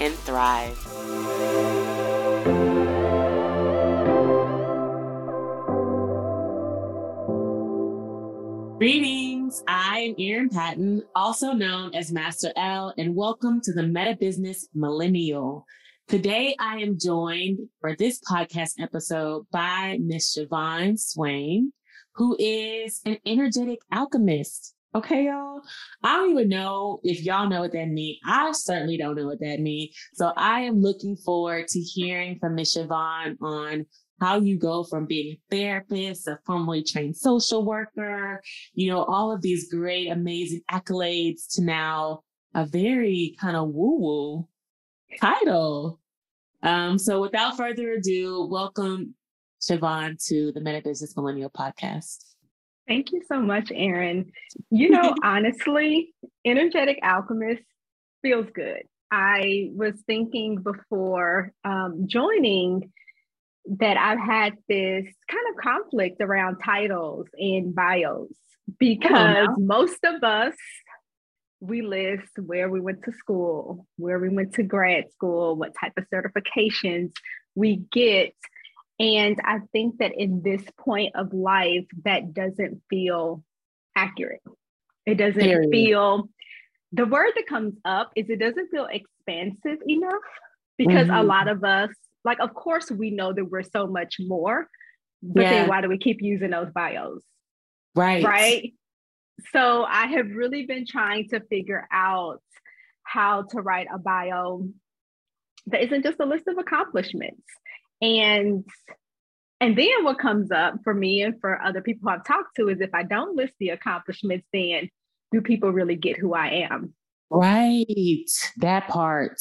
and thrive. Greetings, I'm Erin Patten, also known as Master L, and welcome to the Meta Business Millennial. Today, I am joined for this podcast episode by Ms. Shavon Swain, who is an energetic alchemist. Okay, y'all, I don't even know if y'all know what that means. I certainly don't know what that means. So I am looking forward to hearing from Ms. Shavon on how you go from being a therapist, a formally trained social worker, all of these great, amazing accolades to now a very kind of woo-woo title. So without further ado, welcome Shavon to the Meta Business Millennial Podcast. Thank you so much, Erin. Honestly, energetic alchemist feels good. I was thinking before joining that I've had this kind of conflict around titles and bios because most of us, we list where we went to school, where we went to grad school, what type of certifications we get. And I think that in this point of life, that doesn't feel accurate. It doesn't feel, the word that comes up is it doesn't feel expansive enough because a lot of us, of course we know that we're so much more, but then why do we keep using those bios? Right? So I have really been trying to figure out how to write a bio that isn't just a list of accomplishments. And then what comes up for me and for other people I've talked to is if I don't list the accomplishments, then do people really get who I am? Right. That part.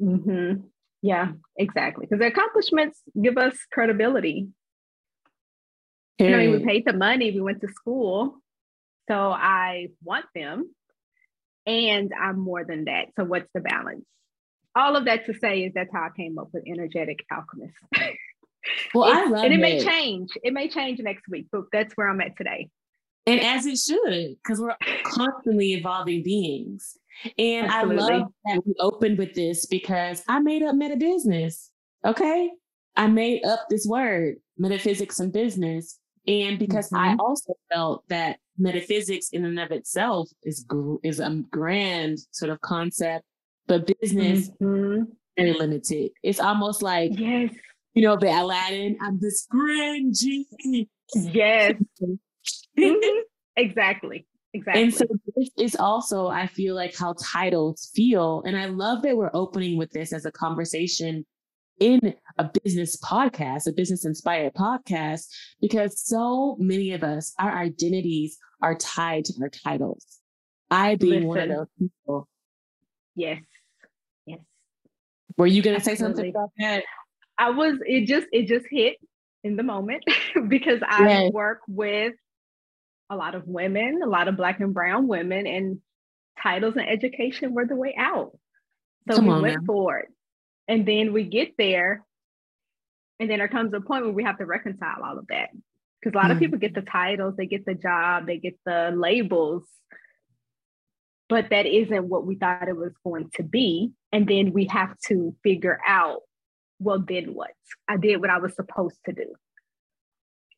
Mm-hmm. Yeah, exactly. Because the accomplishments give us credibility. We paid the money, we went to school. So I want them and I'm more than that. So what's the balance? All of that to say is that's how I came up with energetic alchemist. Well, I love it. And it may change. It may change next week, but that's where I'm at today. And as it should, because we're constantly evolving beings. And absolutely. I love that we opened with this because I made up meta business. Okay. I made up this word, metaphysics and business. And because I also felt that metaphysics in and of itself is a grand sort of concept, but business is very limited. It's almost like, the Aladdin, I'm this grand genie. Yes. Mm-hmm. Exactly. And so this is also, I feel like, how titles feel. And I love that we're opening with this as a conversation in a business podcast, a business inspired podcast, because so many of us, our identities are tied to our titles. I being one of those people. Yes. Were you going to say something about that? I was, it just hit in the moment because I work with a lot of women, a lot of Black and Brown women, and titles and education were the way out. So for it. And then we get there, and then there comes a point where we have to reconcile all of that. Because a lot of people get the titles, they get the job, they get the labels, but that isn't what we thought it was going to be. And then we have to figure out, well, then what? I did what I was supposed to do,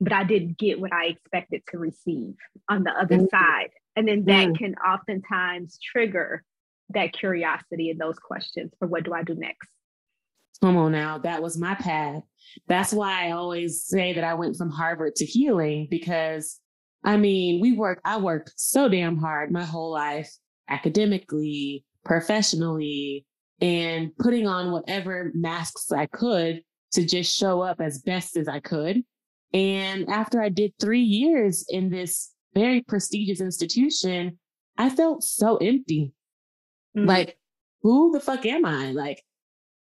but I didn't get what I expected to receive on the other side. And then that can oftentimes trigger that curiosity and those questions for what do I do next? Come on now, that was my path. That's why I always say that I went from Harvard to healing because, I worked so damn hard my whole life, academically, professionally, and putting on whatever masks I could to just show up as best as I could. And after I did 3 years in this very prestigious institution, I felt so empty. Mm-hmm. who the fuck am I? Like,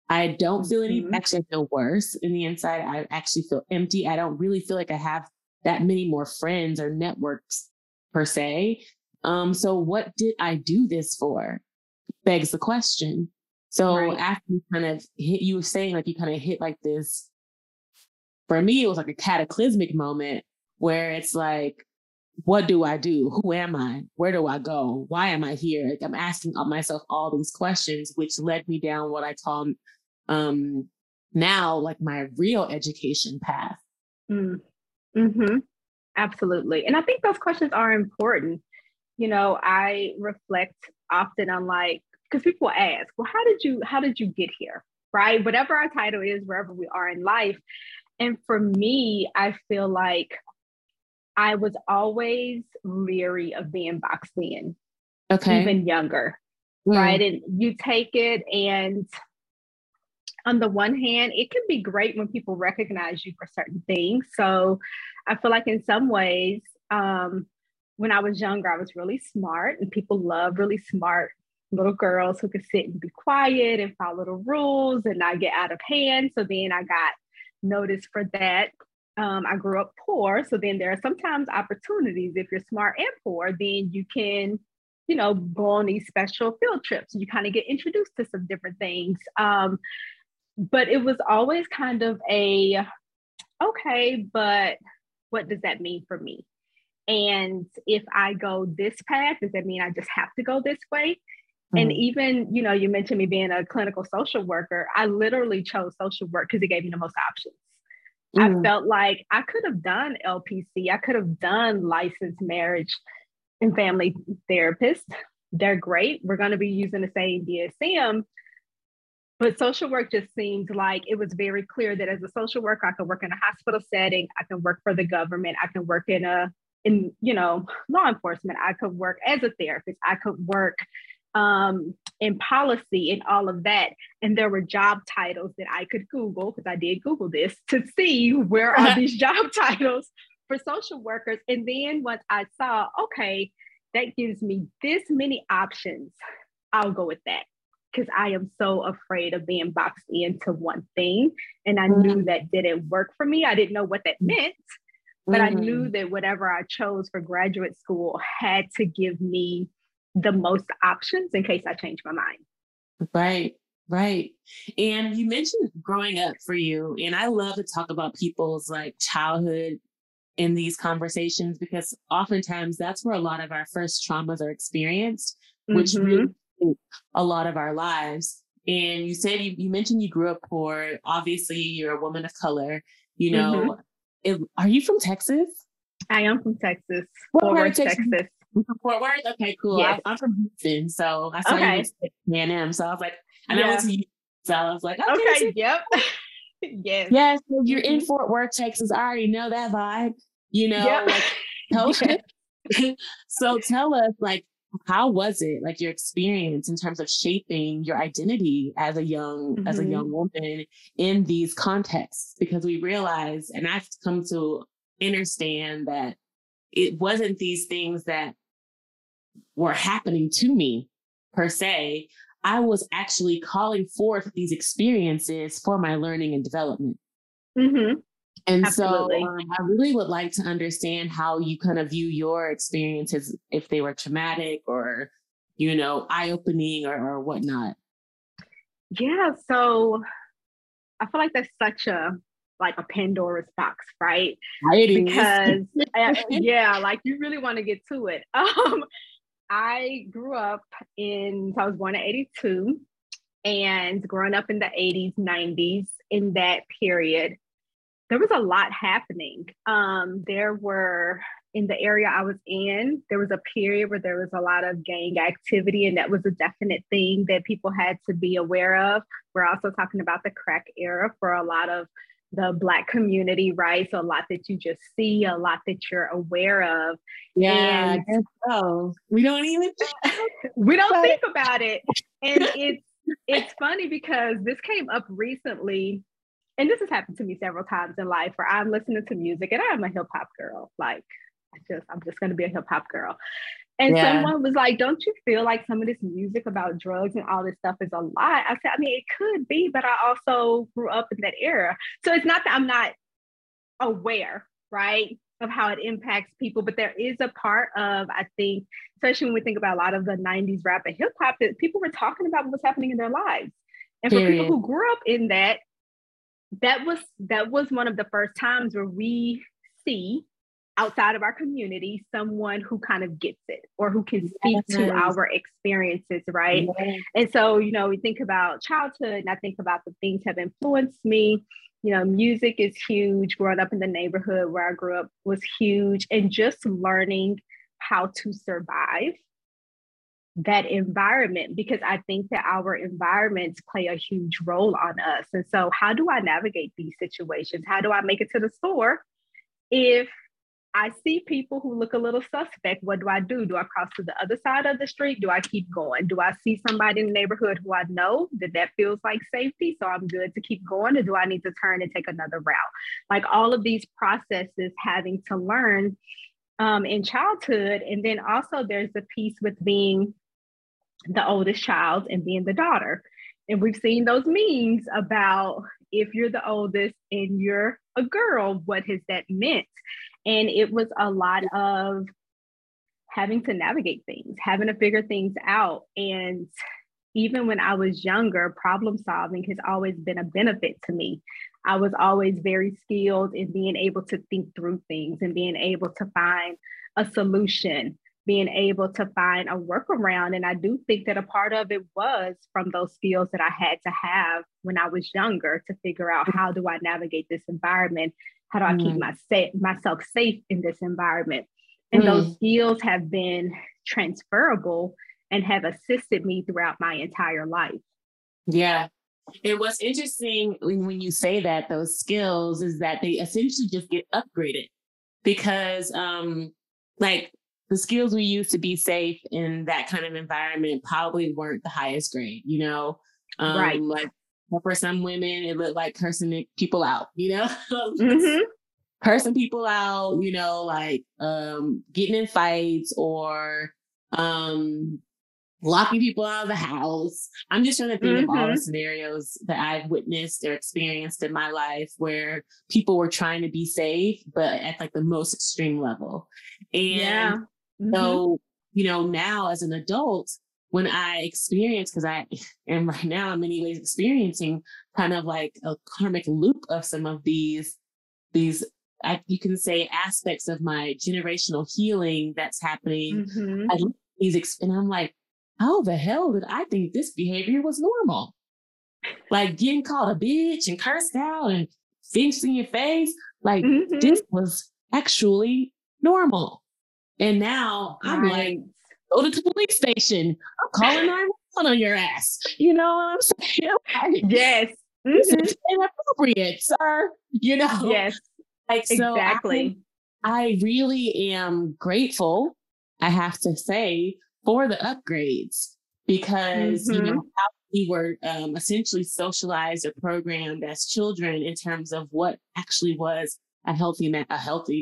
I don't feel any, actually I feel worse in the inside. I actually feel empty. I don't really feel like I have that many more friends or networks per se. So what did I do this for? Begs the question. So after you kind of hit, you were saying like, you kind of hit like this, for me, it was like a cataclysmic moment where it's like, what do I do? Who am I? Where do I go? Why am I here? Like, I'm asking myself all these questions, which led me down what I call now like my real education path. Mm-hmm. Absolutely. And I think those questions are important. You know, I reflect often on like, because people ask, well, how did you get here? Right? Whatever our title is, wherever we are in life. And for me, I feel like I was always leery of being boxed in, even younger, right? And you take it, and on the one hand, it can be great when people recognize you for certain things. So I feel like in some ways, when I was younger, I was really smart, and people love really smart little girls who could sit and be quiet and follow the rules and not get out of hand. So then I got noticed for that. I grew up poor. So then there are sometimes opportunities. If you're smart and poor, then you can, you know, go on these special field trips. You kind of get introduced to some different things. But it was always kind of a, okay, but what does that mean for me? And if I go this path, does that mean I just have to go this way? And even, you know, you mentioned me being a clinical social worker. I literally chose social work because it gave me the most options. I felt like I could have done LPC. I could have done licensed marriage and family therapists. They're great. We're going to be using the same DSM. But social work just seemed like it was very clear that as a social worker, I could work in a hospital setting. I can work for the government. I can work in you know, law enforcement. I could work as a therapist. I could work in policy and all of that. And there were job titles that I could Google, because I did Google this to see where are these job titles for social workers. And then once I saw, okay, that gives me this many options, I'll go with that. Because I am so afraid of being boxed into one thing. And I knew that didn't work for me. I didn't know what that meant, but I knew that whatever I chose for graduate school had to give me the most options in case I change my mind. Right. And you mentioned growing up for you, and I love to talk about people's like childhood in these conversations, because oftentimes that's where a lot of our first traumas are experienced, which really a lot of our lives. And you said, you mentioned you grew up poor. Obviously you're a woman of color, you know, are you from Texas? I am from Texas. Fort Worth, Texas. Fort Worth? Okay, cool. Yes. I'm from Houston, so I saw you at A&M, so I was like, and I went to Houston, so I was like, okay. Yep. Yes, so you're in Fort Worth, Texas. I already know that vibe, you know. Yep. Like, so tell us, like, how was it, like, your experience in terms of shaping your identity as a young woman in these contexts? Because we realize, and I've come to understand that it wasn't these things that were happening to me per se. I was actually calling forth these experiences for my learning and development. And absolutely. So I really would like to understand how you kind of view your experiences, if they were traumatic or, you know, eye-opening or whatnot. Yeah. So I feel like that's such a Pandora's box, right? Because like you really want to get to it. I grew up I was born in 82, and growing up in the 80s, 90s, in that period, there was a lot happening. In the area I was in, there was a period where there was a lot of gang activity, and that was a definite thing that people had to be aware of. We're also talking about the crack era for a lot of the Black community, right? So a lot that you just see, a lot that you're aware of. Yeah, and I guess so. We don't even think about it. And it's funny because this came up recently, and this has happened to me several times in life, where I'm listening to music, and I'm a hip hop girl. Like, I'm just going to be a hip hop girl. And someone was like, don't you feel like some of this music about drugs and all this stuff is a lie? I said, I mean, it could be, but I also grew up in that era. So it's not that I'm not aware, right, of how it impacts people, but there is a part of, I think, especially when we think about a lot of the 90s rap and hip hop, that people were talking about what's happening in their lives. And for people who grew up in that, that was one of the first times where we see outside of our community someone who kind of gets it or who can speak to our experiences, right? And so, you know, we think about childhood, and I think about the things that have influenced me. You know, music is huge. Growing up in the neighborhood where I grew up was huge. And just learning how to survive that environment, because I think that our environments play a huge role on us. And so how do I navigate these situations? How do I make it to the store? If I see people who look a little suspect, what do I do? Do I cross to the other side of the street? Do I keep going? Do I see somebody in the neighborhood who I know that feels like safety, so I'm good to keep going? Or do I need to turn and take another route? Like all of these processes having to learn in childhood. And then also there's the piece with being the oldest child and being the daughter. And we've seen those memes about if you're the oldest and you're a girl, what has that meant? And it was a lot of having to navigate things, having to figure things out. And even when I was younger, problem solving has always been a benefit to me. I was always very skilled in being able to think through things and being able to find a solution, being able to find a workaround. And I do think that a part of it was from those skills that I had to have when I was younger to figure out, how do I navigate this environment? How do I keep myself safe in this environment? And those skills have been transferable and have assisted me throughout my entire life. Yeah. And what's interesting when you say that, those skills, is that they essentially just get upgraded, because like, the skills we used to be safe in that kind of environment probably weren't the highest grade, you know? Right. Like for some women, it looked like cursing people out, you know? Cursing people out, you know, like getting in fights or locking people out of the house. I'm just trying to think of all the scenarios that I've witnessed or experienced in my life where people were trying to be safe, but at like the most extreme level. And so, you know, now as an adult, when I experience, because I am right now in many ways experiencing kind of like a karmic loop of some of these, you can say, aspects of my generational healing that's happening. I look at these and I'm like, how the hell did I think this behavior was normal? Like getting called a bitch and cursed out and finched in your face. Like this was actually normal. And now I'm like, go to the police station. I'm calling 911 on your ass. You know what I'm saying? Like, this is inappropriate, sir. You know? Like, so exactly. I really am grateful, I have to say, for the upgrades, because you know how we were essentially socialized or programmed as children in terms of what actually was a healthy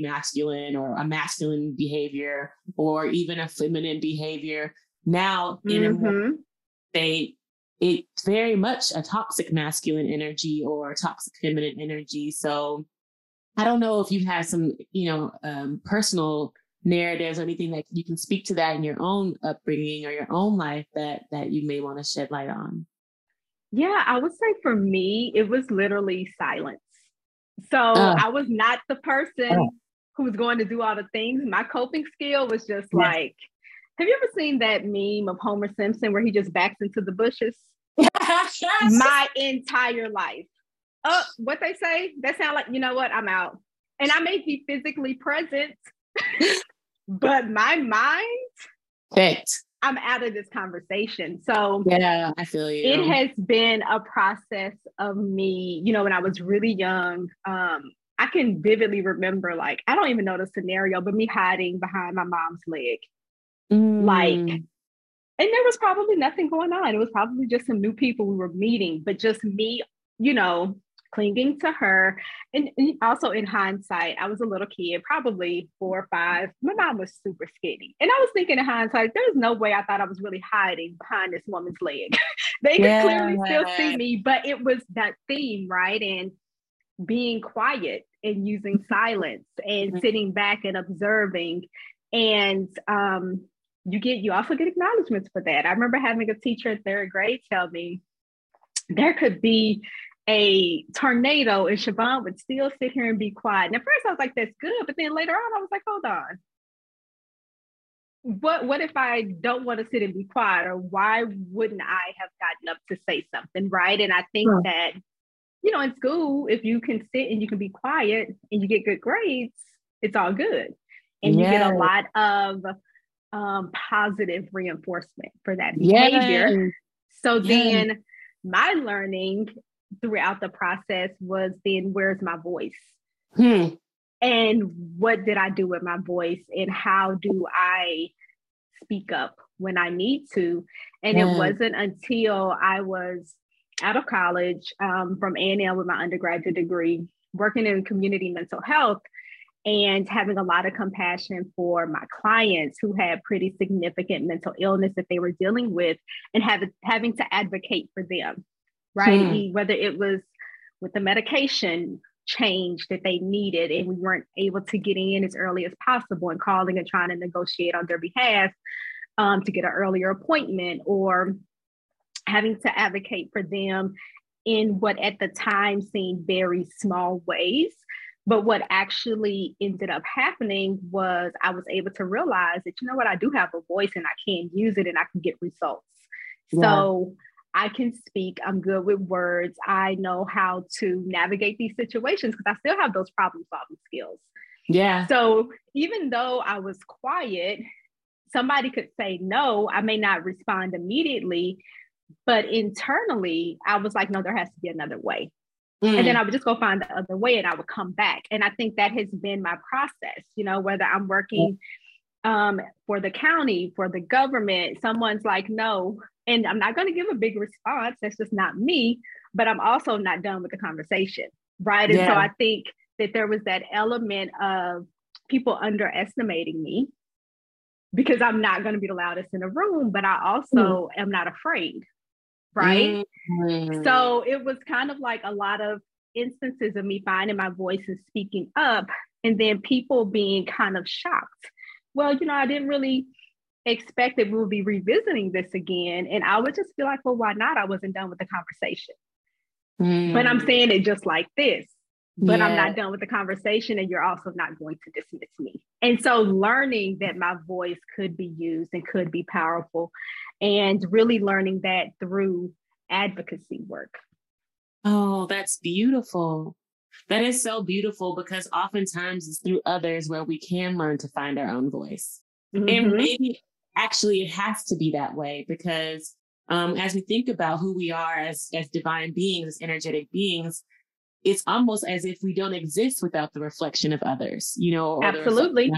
masculine or a masculine behavior, or even a feminine behavior. Now, in America, it's very much a toxic masculine energy or toxic feminine energy. So I don't know if you've had some, you know, personal narratives or anything that you can speak to that in your own upbringing or your own life that you may want to shed light on. Yeah, I would say for me, it was literally silence. So I was not the person who was going to do all the things. My coping skill was just like, have you ever seen that meme of Homer Simpson where he just backs into the bushes? My entire life. What they say? That sound like, you know what? I'm out. And I may be physically present, but my mind, I'm out of this conversation. So yeah, I feel you. It has been a process of me, you know, when I was really young, I can vividly remember, like, I don't even know the scenario, but me hiding behind my mom's leg. Like, and there was probably nothing going on. It was probably just some new people we were meeting, but just me, you know, clinging to her. And also in hindsight, I was a little kid, probably 4 or 5. My mom was super skinny. And I was thinking in hindsight, there's no way I thought I was really hiding behind this woman's leg. They could clearly still see me, but it was that theme, right? And being quiet and using silence and sitting back and observing. And you also get acknowledgments for that. I remember having a teacher in 3rd grade tell me there could be a tornado and Shavon would still sit here and be quiet. And at first I was like, that's good. But then later on, I was like, hold on. What if I don't want to sit and be quiet? Or why wouldn't I have gotten up to say something, right? And I think that, you know, in school, if you can sit and you can be quiet and you get good grades, it's all good. And you get a lot of positive reinforcement for that behavior. So then my learning throughout the process was then, where's my voice? And what did I do with my voice? And how do I speak up when I need to? And it wasn't until I was out of college from A&M with my undergraduate degree, working in community mental health and having a lot of compassion for my clients who had pretty significant mental illness that they were dealing with and having to advocate for them, right? Whether it was with the medication change that they needed and we weren't able to get in as early as possible and calling and trying to negotiate on their behalf to get an earlier appointment, or having to advocate for them in what at the time seemed very small ways. But what actually ended up happening was I was able to realize that, you know what, I do have a voice and I can use it and I can get results. Yeah. So I can speak, I'm good with words. I know how to navigate these situations because I still have those problem solving skills. Yeah. So even though I was quiet, somebody could say no, I may not respond immediately, but internally I was like, no, there has to be another way. And then I would just go find the other way and I would come back. And I think that has been my process, you know, whether I'm working for the county, for the government, someone's like, no, and I'm not going to give a big response. That's just not me, but I'm also not done with the conversation. Right. And so I think that there was that element of people underestimating me because I'm not going to be the loudest in the room, but I also am not afraid. Right. So it was kind of like a lot of instances of me finding my voice and speaking up, and then people being kind of shocked. Well, you know, I didn't really expect that we would be revisiting this again. And I would just feel like, well, why not? I wasn't done with the conversation. But I'm saying it just like this, but I'm not done with the conversation. And you're also not going to dismiss me. And so learning that my voice could be used and could be powerful, and really learning that through advocacy work. Oh, that's beautiful. That is so beautiful, because oftentimes it's through others where we can learn to find our own voice. And maybe actually it has to be that way, because as we think about who we are as divine beings, as energetic beings, it's almost as if we don't exist without the reflection of others, you know, or absolutely.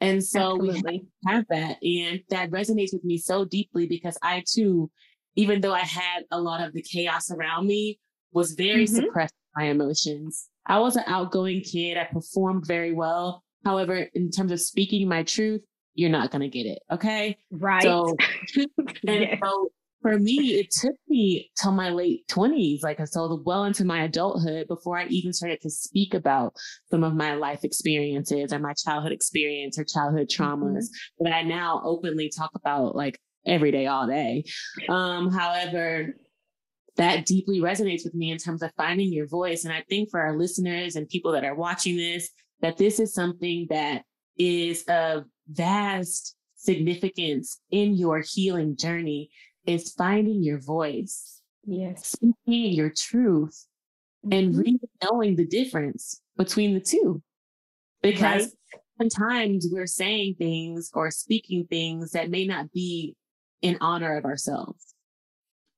And so we have that. And that resonates with me so deeply, because I too, even though I had a lot of the chaos around me, was very suppressed by emotions. I was an outgoing kid. I performed very well. However, in terms of speaking my truth, you're not going to get it. Okay. Right. So, so for me, it took me till my late 20s, like I so well into my adulthood, before I even started to speak about some of my life experiences or my childhood experience or childhood traumas that I now openly talk about like every day, all day. However, that deeply resonates with me in terms of finding your voice. And I think for our listeners and people that are watching this, that this is something that is of vast significance in your healing journey, is finding your voice, speaking your truth, and really knowing the difference between the two. Because sometimes we're saying things or speaking things that may not be in honor of ourselves.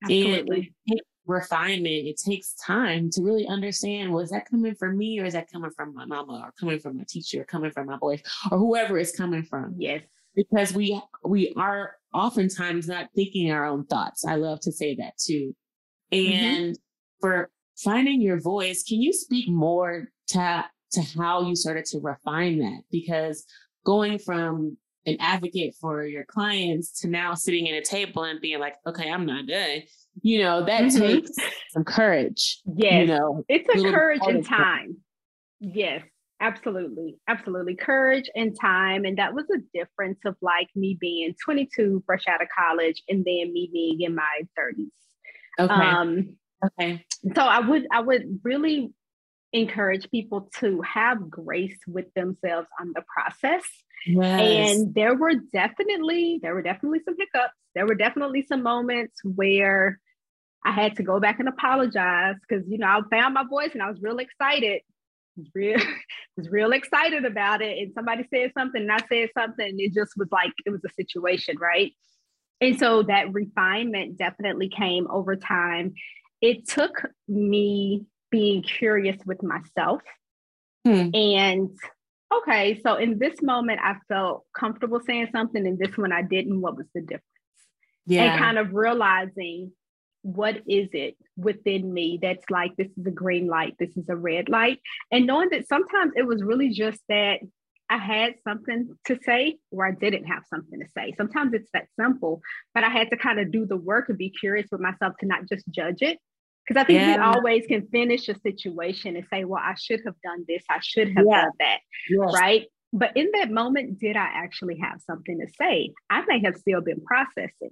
Absolutely. And it takes refinement. It takes time to really understand, well, is that coming from me, or is that coming from my mama, or coming from my teacher, or coming from my boys, or whoever it's coming from? Yes. Because we are oftentimes not thinking our own thoughts. I love to say that too. And for finding your voice, can you speak more to how you started to refine that? Because going from an advocate for your clients to now sitting at a table and being like, okay, I'm not done. You know, that takes some courage. Yes. You know, it's a courage and time. Yes, absolutely. Absolutely. Courage and time. And that was a difference of like me being 22, fresh out of college, and then me being in my 30s. Okay. Okay. So I would really encourage people to have grace with themselves on the process. Yes. And there were definitely some hiccups. There were definitely some moments where I had to go back and apologize because, you know, I found my voice and I was real excited. I was real excited about it. And somebody said something and I said something, and it just was like, it was a situation, right? And so that refinement definitely came over time. It took me being curious with myself. And okay, so in this moment, I felt comfortable saying something. In this one, I didn't. What was the difference? Yeah. And kind of realizing, what is it within me that's like, this is a green light, this is a red light. And knowing that sometimes it was really just that I had something to say or I didn't have something to say. Sometimes it's that simple, but I had to kind of do the work and be curious with myself to not just judge it. Because I think you always can finish a situation and say, well, I should have done this. I should have done that. Yes. Right. But in that moment, did I actually have something to say? I may have still been processing.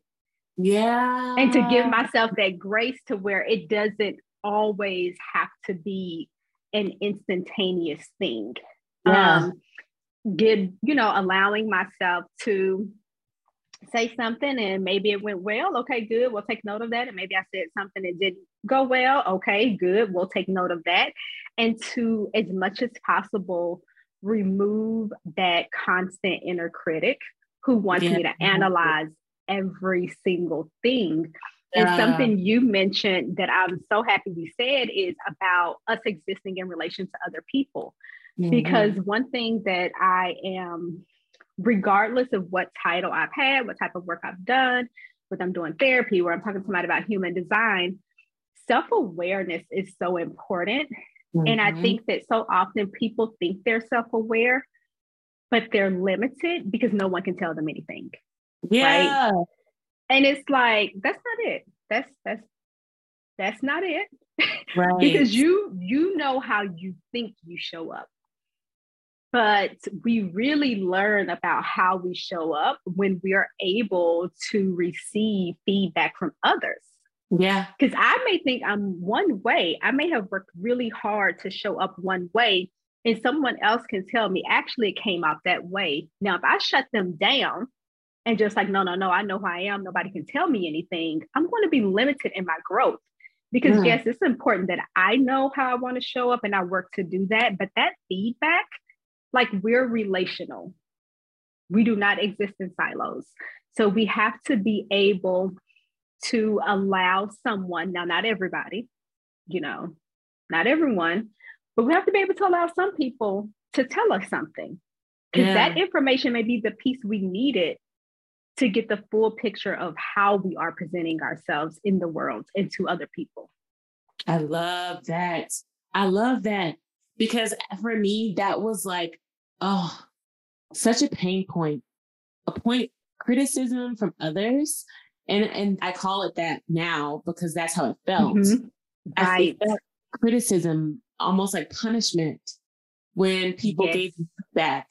Yeah. And to give myself that grace to where it doesn't always have to be an instantaneous thing. Yeah. Allowing myself to say something and maybe it went well. Okay, good. We'll take note of that. And maybe I said something that didn't go well. Okay, good. We'll take note of that. And to, as much as possible, remove that constant inner critic who wants me to analyze every single thing. And something you mentioned that I'm so happy you said is about us existing in relation to other people. Mm-hmm. Because one thing that I am, regardless of what title I've had, what type of work I've done, whether I'm doing therapy, where I'm talking to somebody about human design, self-awareness is so important. Mm-hmm. And I think that so often people think they're self-aware, but they're limited because no one can tell them anything. Yeah. Right? And it's like, that's not it. That's not it. Right. Because you know how you think you show up. But we really learn about how we show up when we are able to receive feedback from others. Yeah. Because I may think I'm one way. I may have worked really hard to show up one way, and someone else can tell me, actually, it came out that way. Now, if I shut them down and just like, no, I know who I am. Nobody can tell me anything. I'm going to be limited in my growth. Because yes, it's important that I know how I want to show up and I work to do that. But that feedback, like, we're relational. We do not exist in silos. So we have to be able to allow someone, now not everybody, you know, not everyone, but we have to be able to allow some people to tell us something. Because that information may be the piece we needed to get the full picture of how we are presenting ourselves in the world and to other people. I love that. Because for me, that was like, oh, such a pain point, criticism from others. And I call it that now because that's how it felt. Mm-hmm. Right. I felt criticism, almost like punishment when people gave me feedback.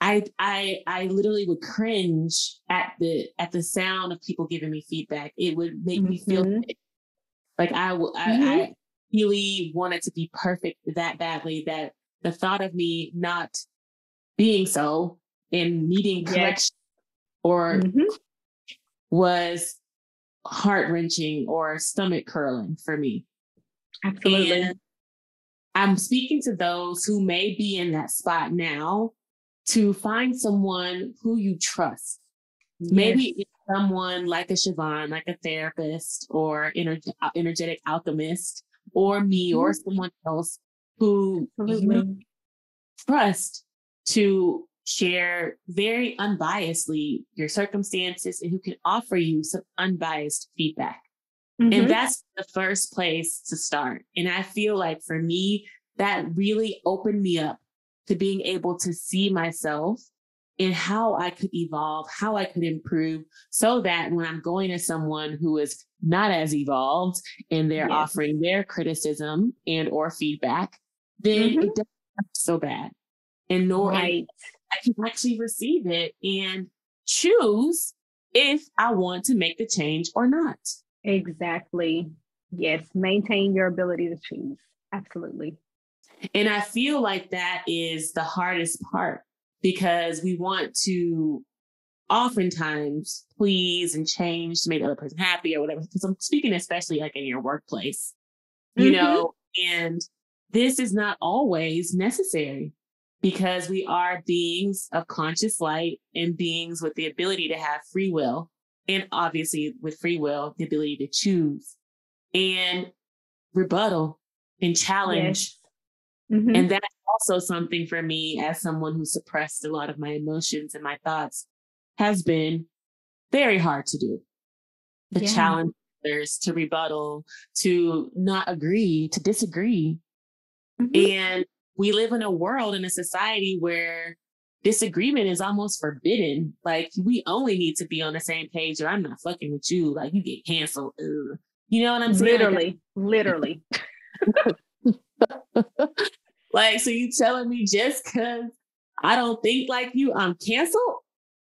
I literally would cringe at the sound of people giving me feedback. It would make me feel like I really wanted to be perfect that badly that the thought of me not being so and needing correction or was heart-wrenching or stomach-curling for me. Absolutely. And I'm speaking to those who may be in that spot now to find someone who you trust. Yes. Maybe it's someone like a Shavon, like a therapist or energetic alchemist, or me or someone else who you trust to share very unbiasedly your circumstances and who can offer you some unbiased feedback. Mm-hmm. And that's the first place to start. And I feel like for me, that really opened me up to being able to see myself and how I could evolve, how I could improve, so that when I'm going to someone who is not as evolved and they're offering their criticism and or feedback, then it doesn't hurt so bad. And nor I can actually receive it and choose if I want to make the change or not. Exactly. Yes. Maintain your ability to choose. Absolutely. And I feel like that is the hardest part, because we want to oftentimes please and change to make the other person happy or whatever. Because I'm speaking, especially like in your workplace, you know, and this is not always necessary, because we are beings of conscious light and beings with the ability to have free will. And obviously with free will, the ability to choose and rebuttal and challenge. Yes. Mm-hmm. And that's also something for me, as someone who suppressed a lot of my emotions and my thoughts, has been very hard to do. The challenge others, to rebuttal, to not agree, to disagree. Mm-hmm. And we live in a world, in a society where disagreement is almost forbidden. Like, we only need to be on the same page, or I'm not fucking with you. Like, you get canceled. Ugh. You know what I'm saying? Literally. Like, so you telling me just because I don't think like you, I'm canceled?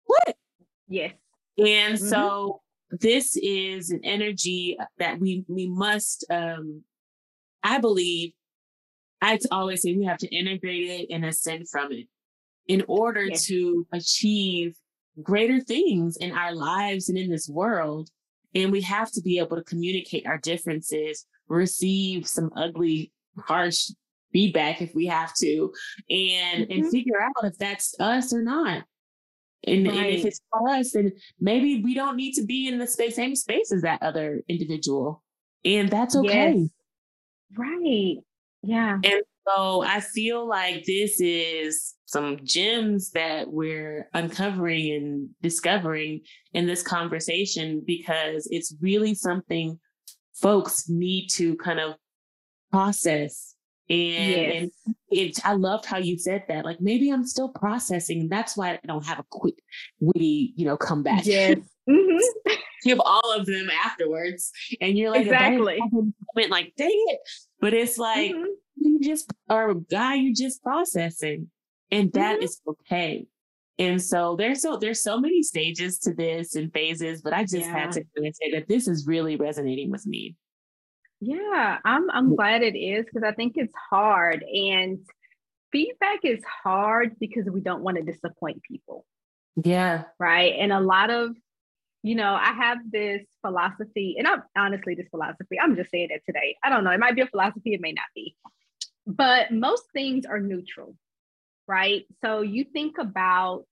What? Yes. And so this is an energy that we must, I believe, I always say we have to integrate it and ascend from it in order to achieve greater things in our lives and in this world. And we have to be able to communicate our differences, receive some ugly, harsh feedback if we have to, and figure out if that's us or not. And if it's for us, then maybe we don't need to be in the same space as that other individual. And that's okay. Yes. Right. Yeah. And so I feel like this is some gems that we're uncovering and discovering in this conversation, because it's really something folks need to kind of process. And I loved how you said that. Like, maybe I'm still processing, and that's why I don't have a quick, witty, comeback. Yes. Mm-hmm. You have all of them afterwards, and you're like, exactly. Like, dang it. But it's like, you just are a guy, you just processing, and that is okay. And so there's so many stages to this and phases, but I just had to kind of say that this is really resonating with me. Yeah, I'm glad it is, because I think it's hard, and feedback is hard because we don't want to disappoint people. Yeah. Right. And a lot of, I have this philosophy, and I'm just saying it today. I don't know. It might be a philosophy. It may not be, but most things are neutral, right? So you think about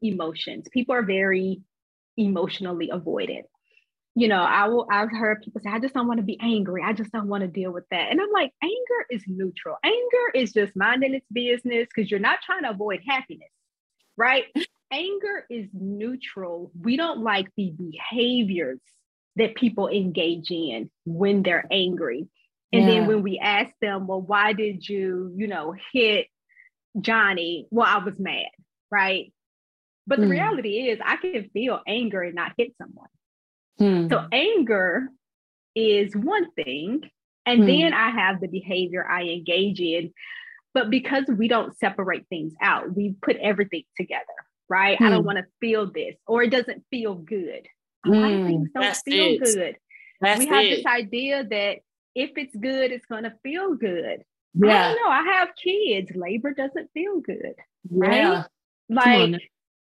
emotions. People are very emotionally avoidant. I've heard people say, I just don't want to be angry. I just don't want to deal with that. And I'm like, anger is neutral. Anger is just minding its business, because you're not trying to avoid happiness, right? Anger is neutral. We don't like the behaviors that people engage in when they're angry. And then when we ask them, well, why did you, hit Johnny? Well, I was mad, right? But the reality is, I can feel anger and not hit someone. So anger is one thing. And then I have the behavior I engage in. But because we don't separate things out, we put everything together, right? I don't want to feel this, or it doesn't feel good. A lot of things don't feel good. We have this idea that if it's good, it's going to feel good. Yeah. I don't know. I have kids. Labor doesn't feel good, right? Like,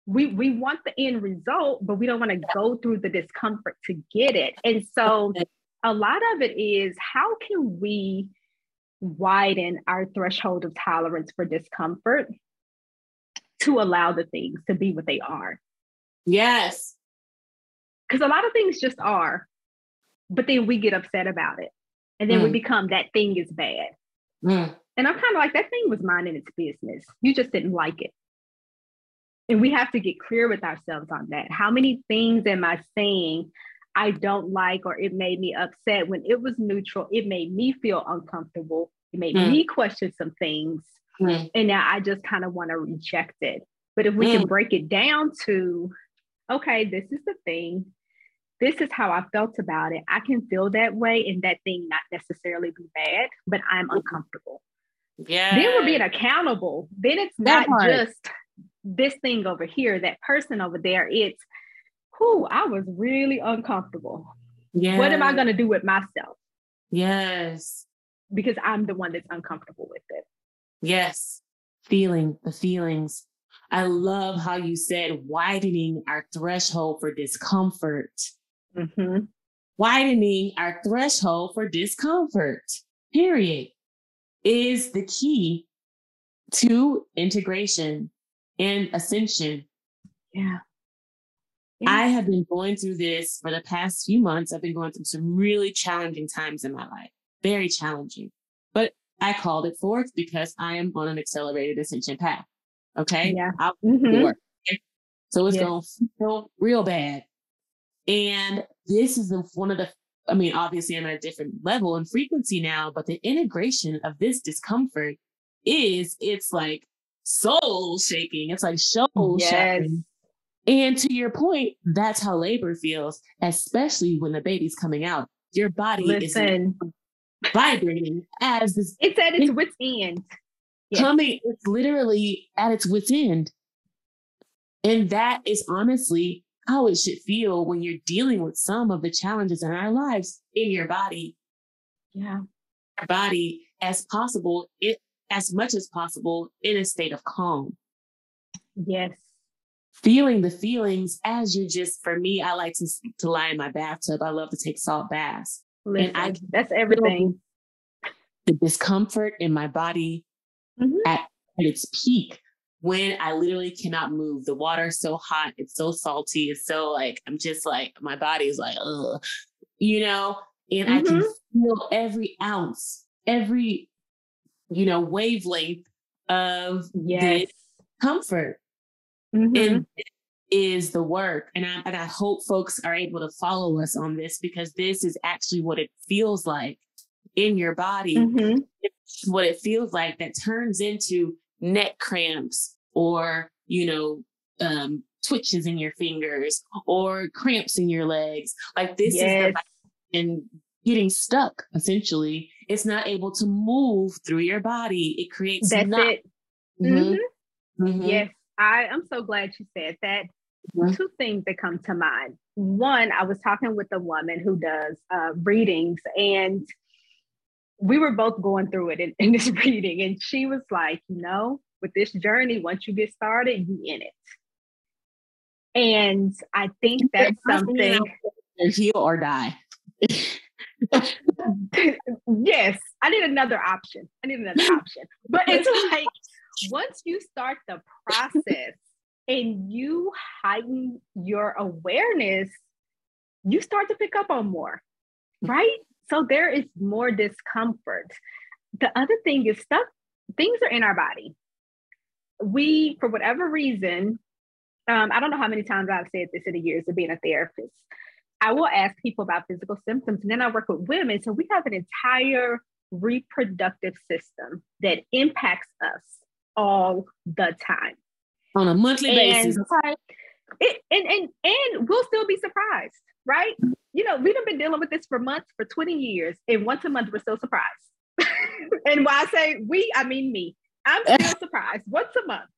we want the end result, but we don't want to go through the discomfort to get it. And so a lot of it is, how can we widen our threshold of tolerance for discomfort to allow the things to be what they are? Yes. Because a lot of things just are, but then we get upset about it. And then we become, that thing is bad. And I'm kind of like, that thing was minding its business. You just didn't like it. And we have to get clear with ourselves on that. How many things am I saying I don't like, or it made me upset. When it was neutral, it made me feel uncomfortable. It made me question some things. And now I just kind of want to reject it. But if we can break it down to, okay, this is the thing. This is how I felt about it. I can feel that way, and that thing not necessarily be bad, but I'm uncomfortable. Yeah. Then we're being accountable. Then it's not just this thing over here, that person over there. It's, who I was really uncomfortable. Yeah. What am I going to do with myself? Yes. Because I'm the one that's uncomfortable with it. Yes. The feelings. I love how you said widening our threshold for discomfort. Mm-hmm. Widening our threshold for discomfort, period, is the key to integration and ascension. Yeah. Yeah. I have been going through this for the past few months. I've been going through some really challenging times in my life, very challenging, but I called it forth because I am on an accelerated ascension path. Okay. Yeah. So it's going to feel real bad. And this is one of the, I mean, obviously I'm at a different level and frequency now, but the integration of this discomfort is, it's like soul shaking. It's like soul shaking. And to your point, that's how labor feels, especially when the baby's coming out. Your body is vibrating as this. It's at its wit's end. Coming, it's literally at its wit's end. And that is honestly how it should feel when you're dealing with some of the challenges in our lives in your body. Yeah. Your body as much as possible in a state of calm. Yes. Feeling the feelings as you just, for me, I like to lie in my bathtub. I love to take salt baths. Listen, and that's everything. The discomfort in my body at its peak, when I literally cannot move. The water is so hot. It's so salty. It's so like, I'm just like, my body is like, ugh, you know, and I can feel every ounce, every, you know, wavelength of this comfort. And it is the work. And I hope folks are able to follow us on this, because this is actually what it feels like in your body. It's what it feels like that turns into neck cramps, or, you know, twitches in your fingers, or cramps in your legs. Like this is and getting stuck, essentially. It's not able to move through your body. It creates I'm so glad you said that. Two things that come to mind. One, I was talking with a woman who does readings, and we were both going through it in this reading. And she was like, you know, with this journey, once you get started, you in it. And I think that's something. Heal or die. Yes, I need another option. But it's like, once you start the process and you heighten your awareness, you start to pick up on more, right? So there is more discomfort. The other thing is things are in our body. We, for whatever reason, I don't know how many times I've said this in the years of being a therapist. I will ask people about physical symptoms, and then I work with women. So we have an entire reproductive system that impacts us all the time on a monthly basis. And we'll still be surprised, right? You know, we've been dealing with this for months, for 20 years, and once a month we're still surprised. And why I say we, I mean me. I'm still surprised once a month.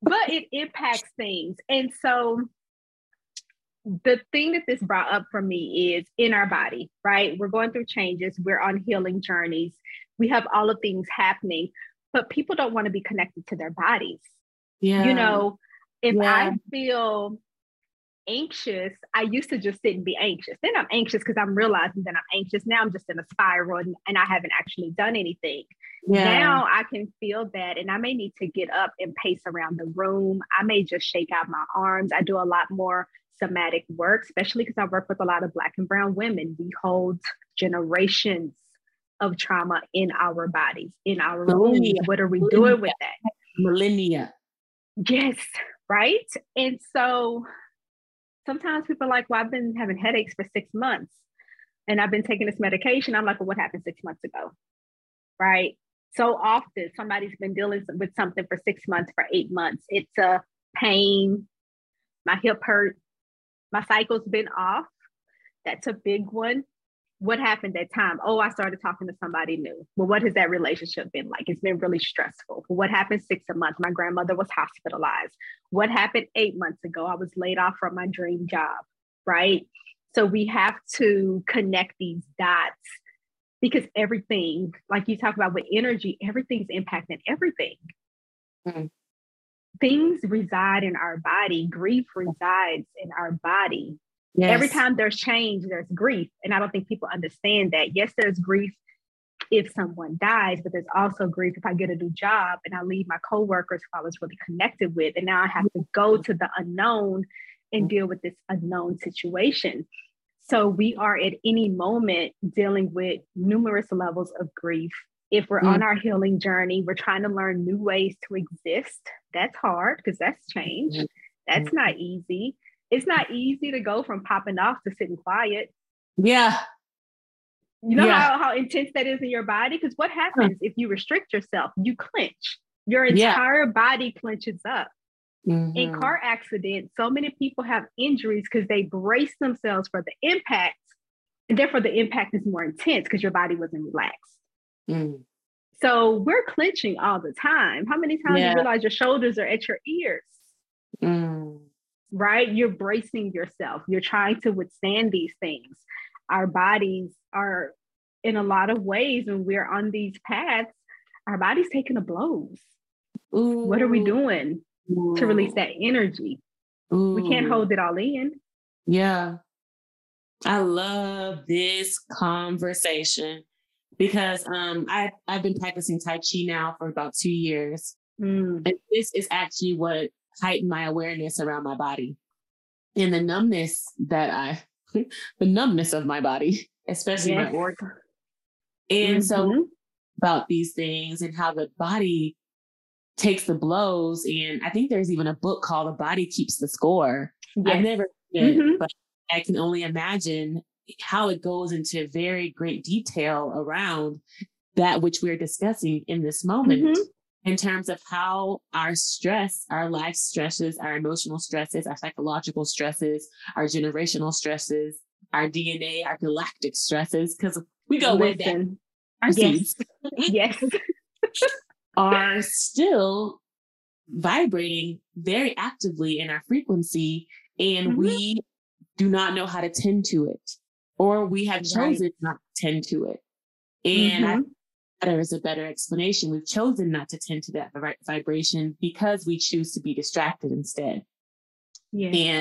But it impacts things. And so the thing that this brought up for me is, in our body, right? We're going through changes. We're on healing journeys. We have all of things happening, but people don't want to be connected to their bodies. Yeah. You know, if I feel anxious, I used to just sit and be anxious. Then I'm anxious because I'm realizing that I'm anxious. Now I'm just in a spiral and I haven't actually done anything. Yeah. Now I can feel that, and I may need to get up and pace around the room. I may just shake out my arms. I do a lot more somatic work, especially because I work with a lot of Black and Brown women. We hold generations of trauma in our bodies, in our millennia. What are we doing with that? Millennia. Yes, right? And so sometimes people are like, well, I've been having headaches for 6 months and I've been taking this medication. I'm like, well, what happened 6 months ago, right? So often somebody's been dealing with something for 6 months, for 8 months. It's a pain. My hip hurt. My cycle's been off. That's a big one. What happened that time? Oh, I started talking to somebody new. Well, what has that relationship been like? It's been really stressful. What happened 6 months? My grandmother was hospitalized. What happened 8 months ago? I was laid off from my dream job, right? So we have to connect these dots because everything, like you talk about with energy, everything's impacting everything. Mm-hmm. Things reside in our body. Grief resides in our body. Yes. Every time there's change, there's grief. And I don't think people understand that. Yes, there's grief if someone dies, but there's also grief if I get a new job and I leave my coworkers who I was really connected with. And now I have to go to the unknown and deal with this unknown situation. So we are at any moment dealing with numerous levels of grief. If we're on our healing journey, we're trying to learn new ways to exist. That's hard because that's change. That's not easy. It's not easy to go from popping off to sitting quiet. Yeah. You know how intense that is in your body? Because what happens if you restrict yourself? You clench. Your entire body clenches up. Mm-hmm. In car accidents, so many people have injuries because they brace themselves for the impact. And therefore, the impact is more intense because your body wasn't relaxed. Mm. So we're clenching all the time. How many times do you realize your shoulders are at your ears? Mm. Right? You're bracing yourself. You're trying to withstand these things. Our bodies are, in a lot of ways, when we're on these paths, our body's taking the blows. Ooh. What are we doing to release that energy? Ooh. We can't hold it all in. Yeah. I love this conversation because I've been practicing Tai Chi now for about 2 years. Mm. And this is actually what heightened my awareness around my body and the numbness that the numbness of my body, especially my organs. And so about these things and how the body takes the blows. And I think there's even a book called The Body Keeps the Score. Yes. I've never read it, but I can only imagine how it goes into very great detail around that which we're discussing in this moment. Mm-hmm. In terms of how our stress, our life stresses, our emotional stresses, our psychological stresses, our generational stresses, our DNA, our galactic stresses, because we go way back. Our seeds are still vibrating very actively in our frequency, and we do not know how to tend to it, or we have chosen not to tend to it. And is a better explanation. We've chosen not to tend to that vibration because we choose to be distracted instead. Yeah.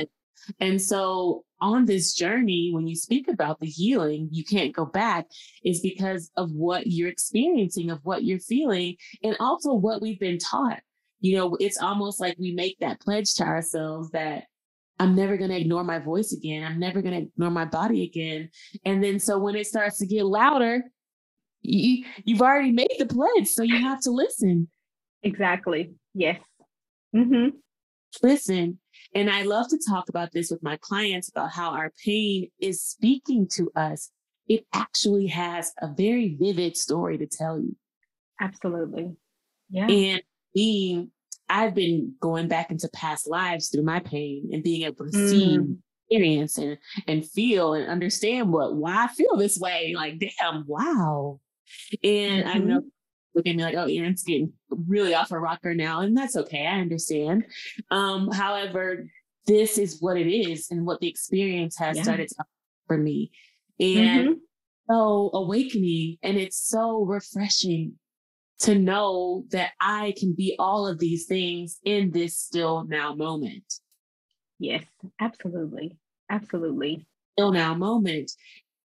And so on this journey, when you speak about the healing, you can't go back is because of what you're experiencing, of what you're feeling, and also what we've been taught. You know, it's almost like we make that pledge to ourselves that I'm never going to ignore my voice again. I'm never going to ignore my body again. And then so when it starts to get louder, You've already made the pledge, so you have to listen. Exactly. Yes. Mm-hmm. Listen. And I love to talk about this with my clients about how our pain is speaking to us. It actually has a very vivid story to tell you. Absolutely. Yeah. And I've been going back into past lives through my pain and being able to see, experience, and feel and understand why I feel this way. Like, damn, wow. And I know, look at me like, oh, Erin's getting really off her rocker now. And that's okay. I understand. However, this is what it is and what the experience has started to for me. And so awakening. And it's so refreshing to know that I can be all of these things in this still now moment. Yes, absolutely. Absolutely. Still now moment.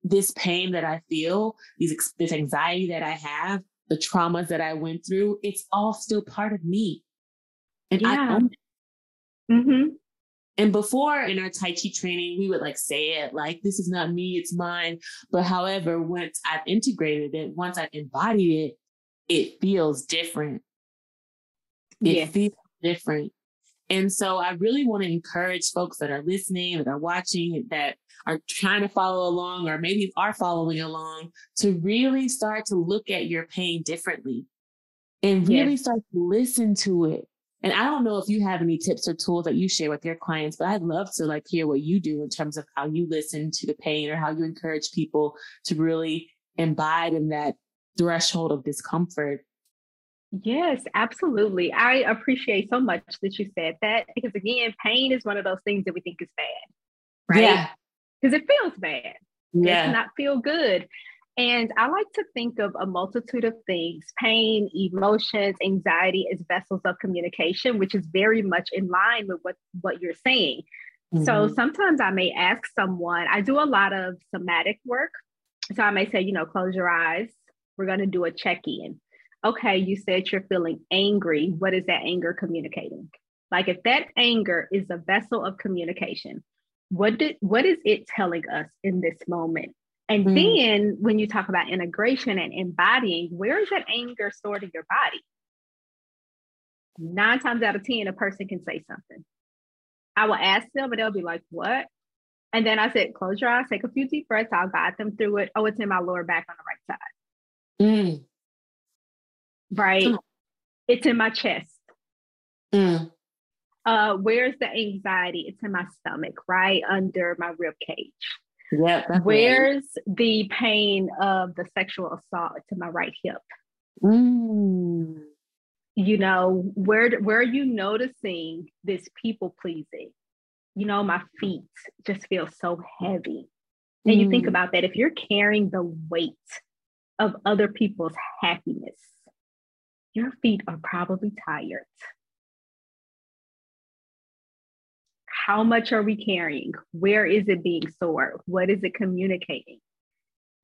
This pain that I feel, this anxiety that I have, the traumas that I went through, it's all still part of me. And I own it. Mm-hmm. And before in our Tai Chi training, we would say it like, this is not me, it's mine. But however, once I've integrated it, once I've embodied it, it feels different. It feels different. And so I really want to encourage folks that are listening, that are watching, that are trying to follow along, or maybe are following along, to really start to look at your pain differently and really start to listen to it. And I don't know if you have any tips or tools that you share with your clients, but I'd love to like hear what you do in terms of how you listen to the pain or how you encourage people to really imbibe in that threshold of discomfort. Yes, absolutely. I appreciate so much that you said that, because again, pain is one of those things that we think is bad, right? Yeah. Because it feels bad. Yeah. It does not feel good. And I like to think of a multitude of things, pain, emotions, anxiety as vessels of communication, which is very much in line with what you're saying. Mm-hmm. So sometimes I may ask someone, I do a lot of somatic work. So I may say, you know, close your eyes. We're going to do a check-in. Okay, you said you're feeling angry. What is that anger communicating? Like if that anger is a vessel of communication, what is it telling us in this moment? And then when you talk about integration and embodying, where is that anger stored in your body? 9 times out of 10, a person can say something. I will ask them, but they'll be like, what? And then I said, close your eyes, take a few deep breaths. I'll guide them through it. Oh, it's in my lower back on the right side. Right? It's in my chest. Where's the anxiety? It's in my stomach, right under my rib cage. Yeah, where's the pain of the sexual assault? It's in my right hip. You know, where are you noticing this people pleasing? You know, my feet just feel so heavy. And you think about that, if you're carrying the weight of other people's happiness, your feet are probably tired. How much are we carrying? Where is it being stored? What is it communicating?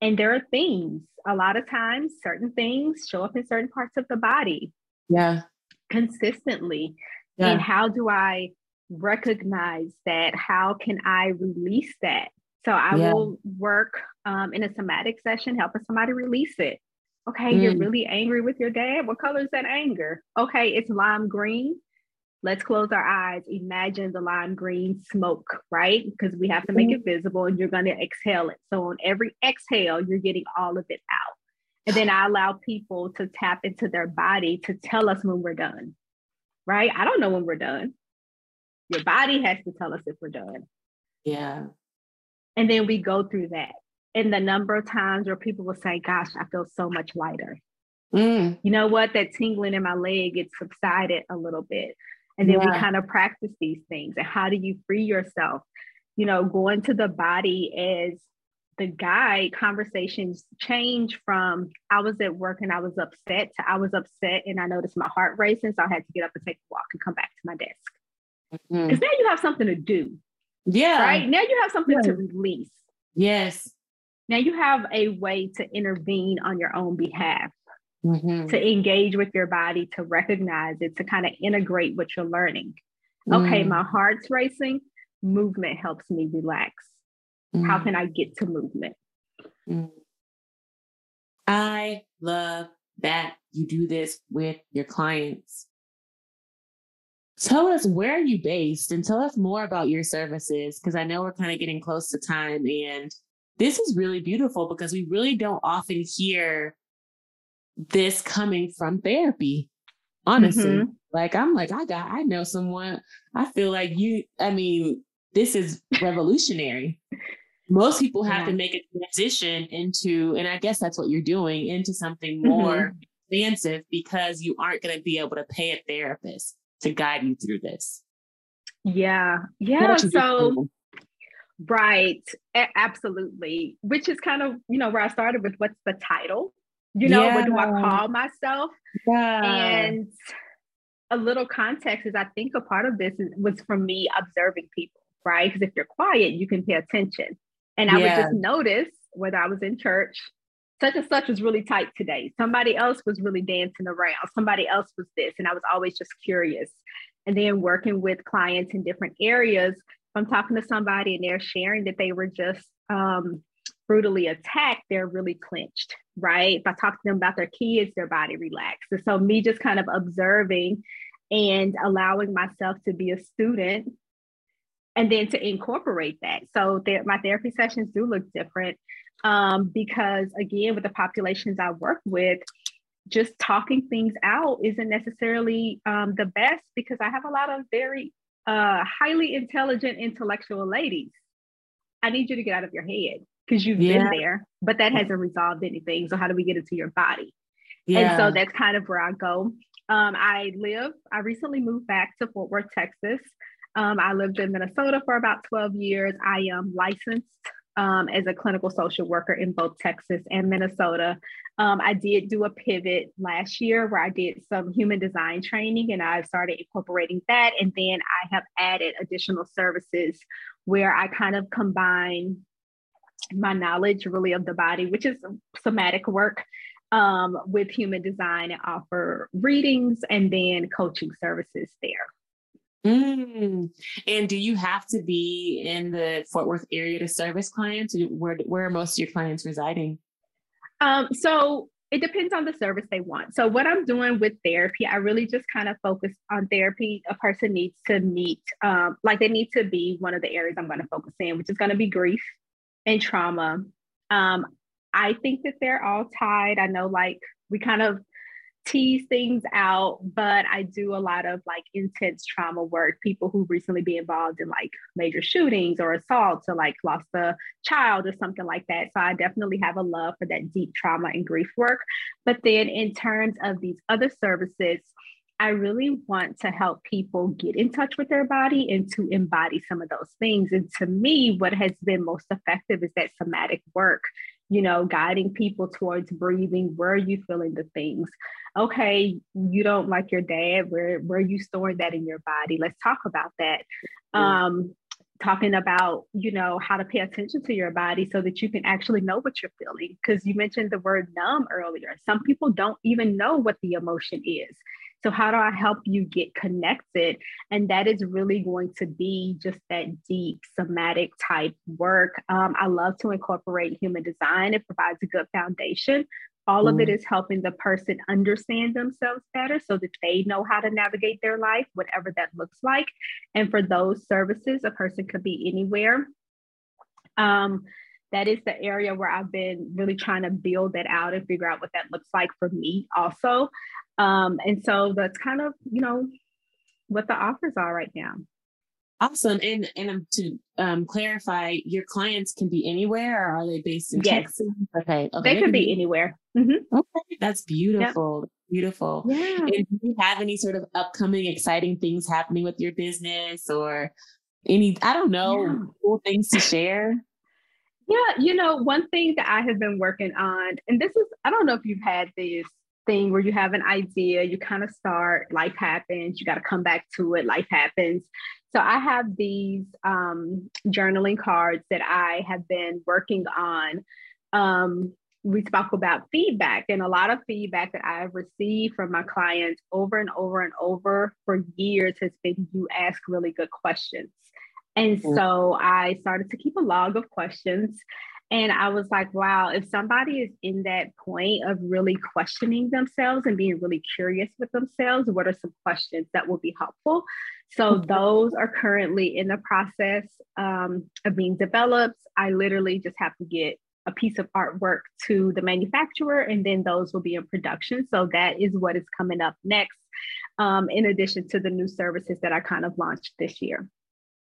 And there are things, a lot of times, certain things show up in certain parts of the body. Yeah. Consistently. Yeah. And how do I recognize that? How can I release that? So I will work in a somatic session, helping somebody release it. Okay, you're really angry with your dad. What color is that anger? Okay, it's lime green. Let's close our eyes. Imagine the lime green smoke, right? Because we have to make it visible, and you're going to exhale it. So on every exhale, you're getting all of it out. And then I allow people to tap into their body to tell us when we're done, right? I don't know when we're done. Your body has to tell us if we're done. Yeah. And then we go through that. And the number of times where people will say, gosh, I feel so much lighter. You know what? That tingling in my leg, it subsided a little bit. And then we kind of practice these things. And how do you free yourself? You know, going to the body as the guide. Conversations change from I was at work and I was upset to I was upset and I noticed my heart racing. So I had to get up and take a walk and come back to my desk. Because now you have something to do. Yeah. Right? Now you have something to release. Yes. Now you have a way to intervene on your own behalf. To engage with your body, to recognize it, to kind of integrate what you're learning. Okay, my heart's racing. Movement helps me relax. How can I get to movement? I love that you do this with your clients. Tell us, where are you based? And tell us more about your services, because I know we're kind of getting close to time. And this is really beautiful because we really don't often hear this coming from therapy, honestly. Like, I'm like, I know someone, I feel like you, I mean, this is revolutionary. Most people have to make a transition into, and I guess that's what you're doing, into something more expansive, because you aren't going to be able to pay a therapist to guide you through this. Yeah. So, right. Absolutely. Which is kind of, you know, where I started with what's the title. You know, what do I call myself? And a little context is, I think a part of this was from me observing people, right? Because if you're quiet, you can pay attention. And I would just notice, whether I was in church, such and such was really tight today. Somebody else was really dancing around. Somebody else was this. And I was always just curious. And then working with clients in different areas, I'm talking to somebody and they're sharing that they were just brutally attacked, they're really clenched, right? If I talk to them about their kids, their body relaxes. So me just kind of observing and allowing myself to be a student and then to incorporate that. So my therapy sessions do look different because, again, with the populations I work with, just talking things out isn't necessarily the best, because I have a lot of very highly intelligent intellectual ladies. I need you to get out of your head, because you've been there, but that hasn't resolved anything. So how do we get it to your body? Yeah. And so that's kind of where I go. I recently moved back to Fort Worth, Texas. I lived in Minnesota for about 12 years. I am licensed as a clinical social worker in both Texas and Minnesota. I did do a pivot last year where I did some human design training, and I started incorporating that. And then I have added additional services where I kind of combine my knowledge really of the body, which is somatic work, with human design, and offer readings and then coaching services there. And do you have to be in the Fort Worth area to service clients? Where are most of your clients residing? So it depends on the service they want. So what I'm doing with therapy, I really just kind of focus on therapy. A person needs to meet, they need to be one of the areas I'm going to focus in, which is going to be grief and trauma. I think that they're all tied. I know, we kind of tease things out, but I do a lot of intense trauma work. People who recently be involved in major shootings or assaults, or lost a child or something like that. So I definitely have a love for that deep trauma and grief work. But then in terms of these other services, I really want to help people get in touch with their body and to embody some of those things. And to me, what has been most effective is that somatic work, guiding people towards breathing. Where are you feeling the things? Okay, you don't like your dad. Where are you storing that in your body? Let's talk about that. Talking about, how to pay attention to your body so that you can actually know what you're feeling. Because you mentioned the word numb earlier. Some people don't even know what the emotion is. So how do I help you get connected? And that is really going to be just that deep somatic type work. I love to incorporate human design. It provides a good foundation. All of it is helping the person understand themselves better so that they know how to navigate their life, whatever that looks like. And for those services, a person could be anywhere. That is the area where I've been really trying to build that out and figure out what that looks like for me also. And so that's kind of, what the offers are right now. Awesome. And to clarify, your clients can be anywhere, or are they based in Texas? Okay. They could be anywhere. Mm-hmm. Okay. That's beautiful. Yep. Beautiful. Yeah. And do you have any sort of upcoming exciting things happening with your business, or any, cool things to share? Yeah. One thing that I have been working on, and this is, I don't know if you've had this thing where you have an idea, you kind of start, life happens, you got to come back to it, life happens. So I have these journaling cards that I have been working on. We talk about feedback, and a lot of feedback that I've received from my clients over and over and over for years has been, you ask really good questions. And so I started to keep a log of questions. And I was like, wow, if somebody is in that point of really questioning themselves and being really curious with themselves, what are some questions that will be helpful? So those are currently in the process of being developed. I literally just have to get a piece of artwork to the manufacturer, and then those will be in production. So that is what is coming up next, in addition to the new services that I kind of launched this year.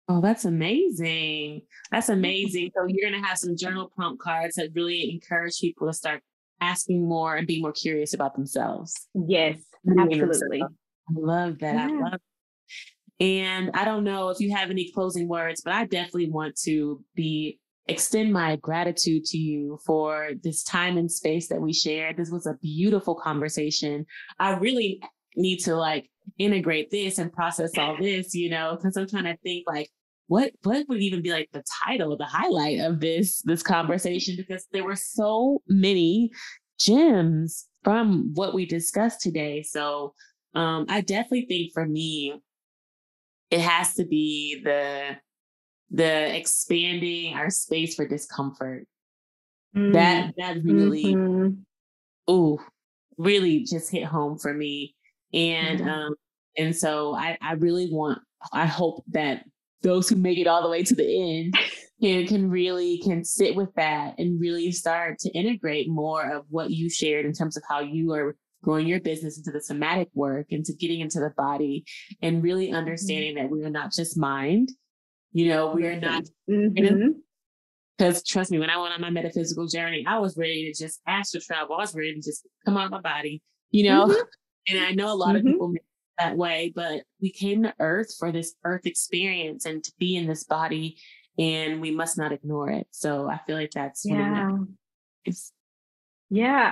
Oh, that's amazing. That's amazing. So you're going to have some journal prompt cards that really encourage people to start asking more and be more curious about themselves. Yes, absolutely. I love that. Yeah. And I don't know if you have any closing words, but I definitely want to extend my gratitude to you for this time and space that we shared. This was a beautiful conversation. I really need to integrate this and process all this, because I'm trying to think what would even be the title, the highlight of this conversation, because there were so many gems from what we discussed today. So I definitely think for me, it has to be the expanding our space for discomfort. That really, really just hit home for me. And And so I hope that those who make it all the way to the end can really sit with that and really start to integrate more of what you shared in terms of how you are growing your business into the somatic work, into getting into the body, and really understanding that we are not just mind. You know, we are not, because trust me, when I went on my metaphysical journey, I was ready to just astral travel. I was ready to just come out of my body, you know, and I know a lot of people make it that way, but we came to earth for this earth experience and to be in this body, and we must not ignore it. So I feel like that's Yeah,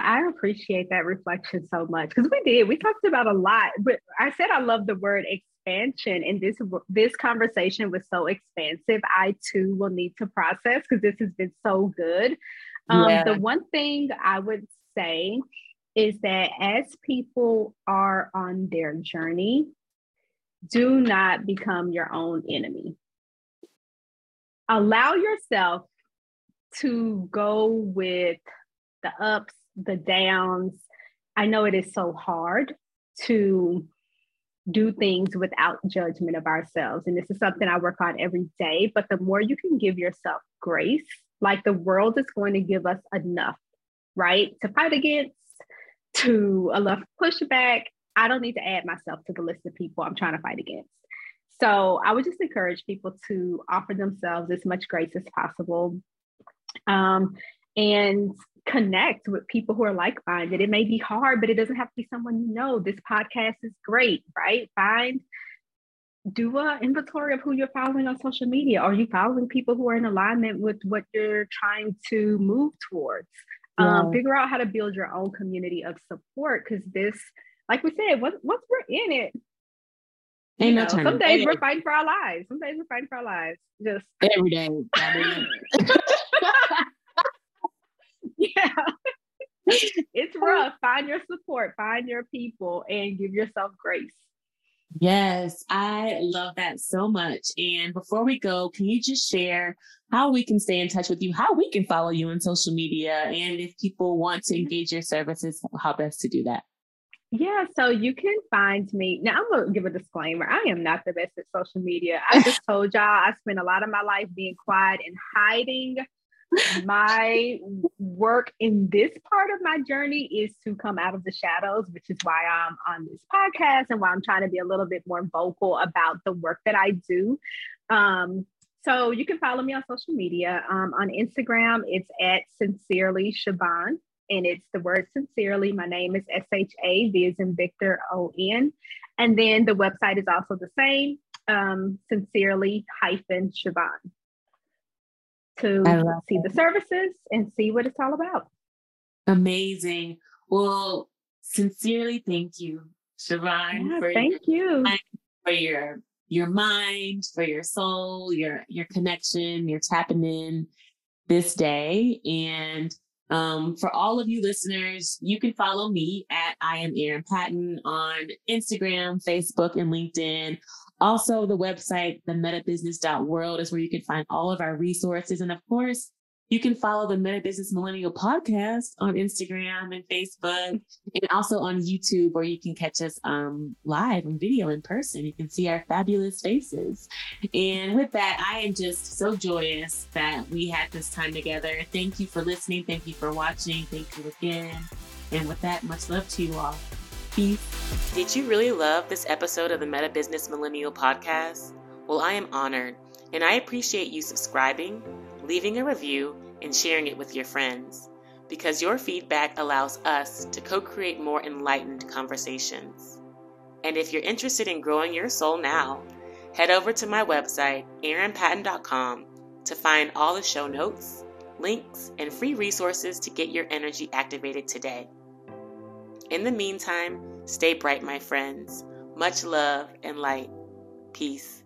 I appreciate that reflection so much, because we talked about a lot, but I said I love the word expansion, and this conversation was so expansive. I too will need to process, because this has been so good. The one thing I would say is that as people are on their journey, do not become your own enemy. Allow yourself to go with the ups, the downs. I know it is so hard to do things without judgment of ourselves. And this is something I work on every day, but the more you can give yourself grace, like the world is going to give us enough, right? To fight against, to enough pushback. I don't need to add myself to the list of people I'm trying to fight against. So I would just encourage people to offer themselves as much grace as possible. And connect with people who are like-minded. It may be hard, but it doesn't have to be someone you know. This podcast is great, right? Do an inventory of who you're following on social media. Are you following people who are in alignment with what you're trying to move towards? Yeah. Figure out how to build your own community of support, because this, like we said, once we're in it, some days we're fighting for our lives. Some days we're fighting for our lives. Just every day. Yeah, it's rough. Find your support, find your people, and give yourself grace. Yes, I love that so much. And before we go, can you just share how we can stay in touch with you, how we can follow you on social media, and if people want to engage your services, how best to do that? Yeah, so you can find me. Now, I'm going to give a disclaimer. I am not the best at social media. I just told y'all I spent a lot of my life being quiet and hiding. My work in this part of my journey is to come out of the shadows, which is why I'm on this podcast and why I'm trying to be a little bit more vocal about the work that I do. So you can follow me on social media. On Instagram, it's @sincerely Shavon, and it's the word sincerely. My name is SHA, V as in Victor, O-N. And then the website is also the same, sincerely-Shavon. To see the services and see what it's all about. Amazing. Well, sincerely, thank you, Shavon. Yeah, for your mind, for your soul, your connection, your tapping in this day. And for all of you listeners, you can follow me at I am Erin Patten on Instagram, Facebook, and LinkedIn. Also, the website, themetabusiness.world, is where you can find all of our resources. And of course, you can follow the Meta Business Millennial podcast on Instagram and Facebook, and also on YouTube, where you can catch us live on video in person. You can see our fabulous faces. And with that, I am just so joyous that we had this time together. Thank you for listening. Thank you for watching. Thank you again. And with that, much love to you all. Peace. Did you really love this episode of the Meta Business Millennial podcast? Well, I am honored, and I appreciate you subscribing, leaving a review, and sharing it with your friends, because your feedback allows us to co-create more enlightened conversations. And if you're interested in growing your soul now, head over to my website, ErinPatten.com, to find all the show notes, links, and free resources to get your energy activated today. In the meantime, stay bright, my friends. Much love and light. Peace.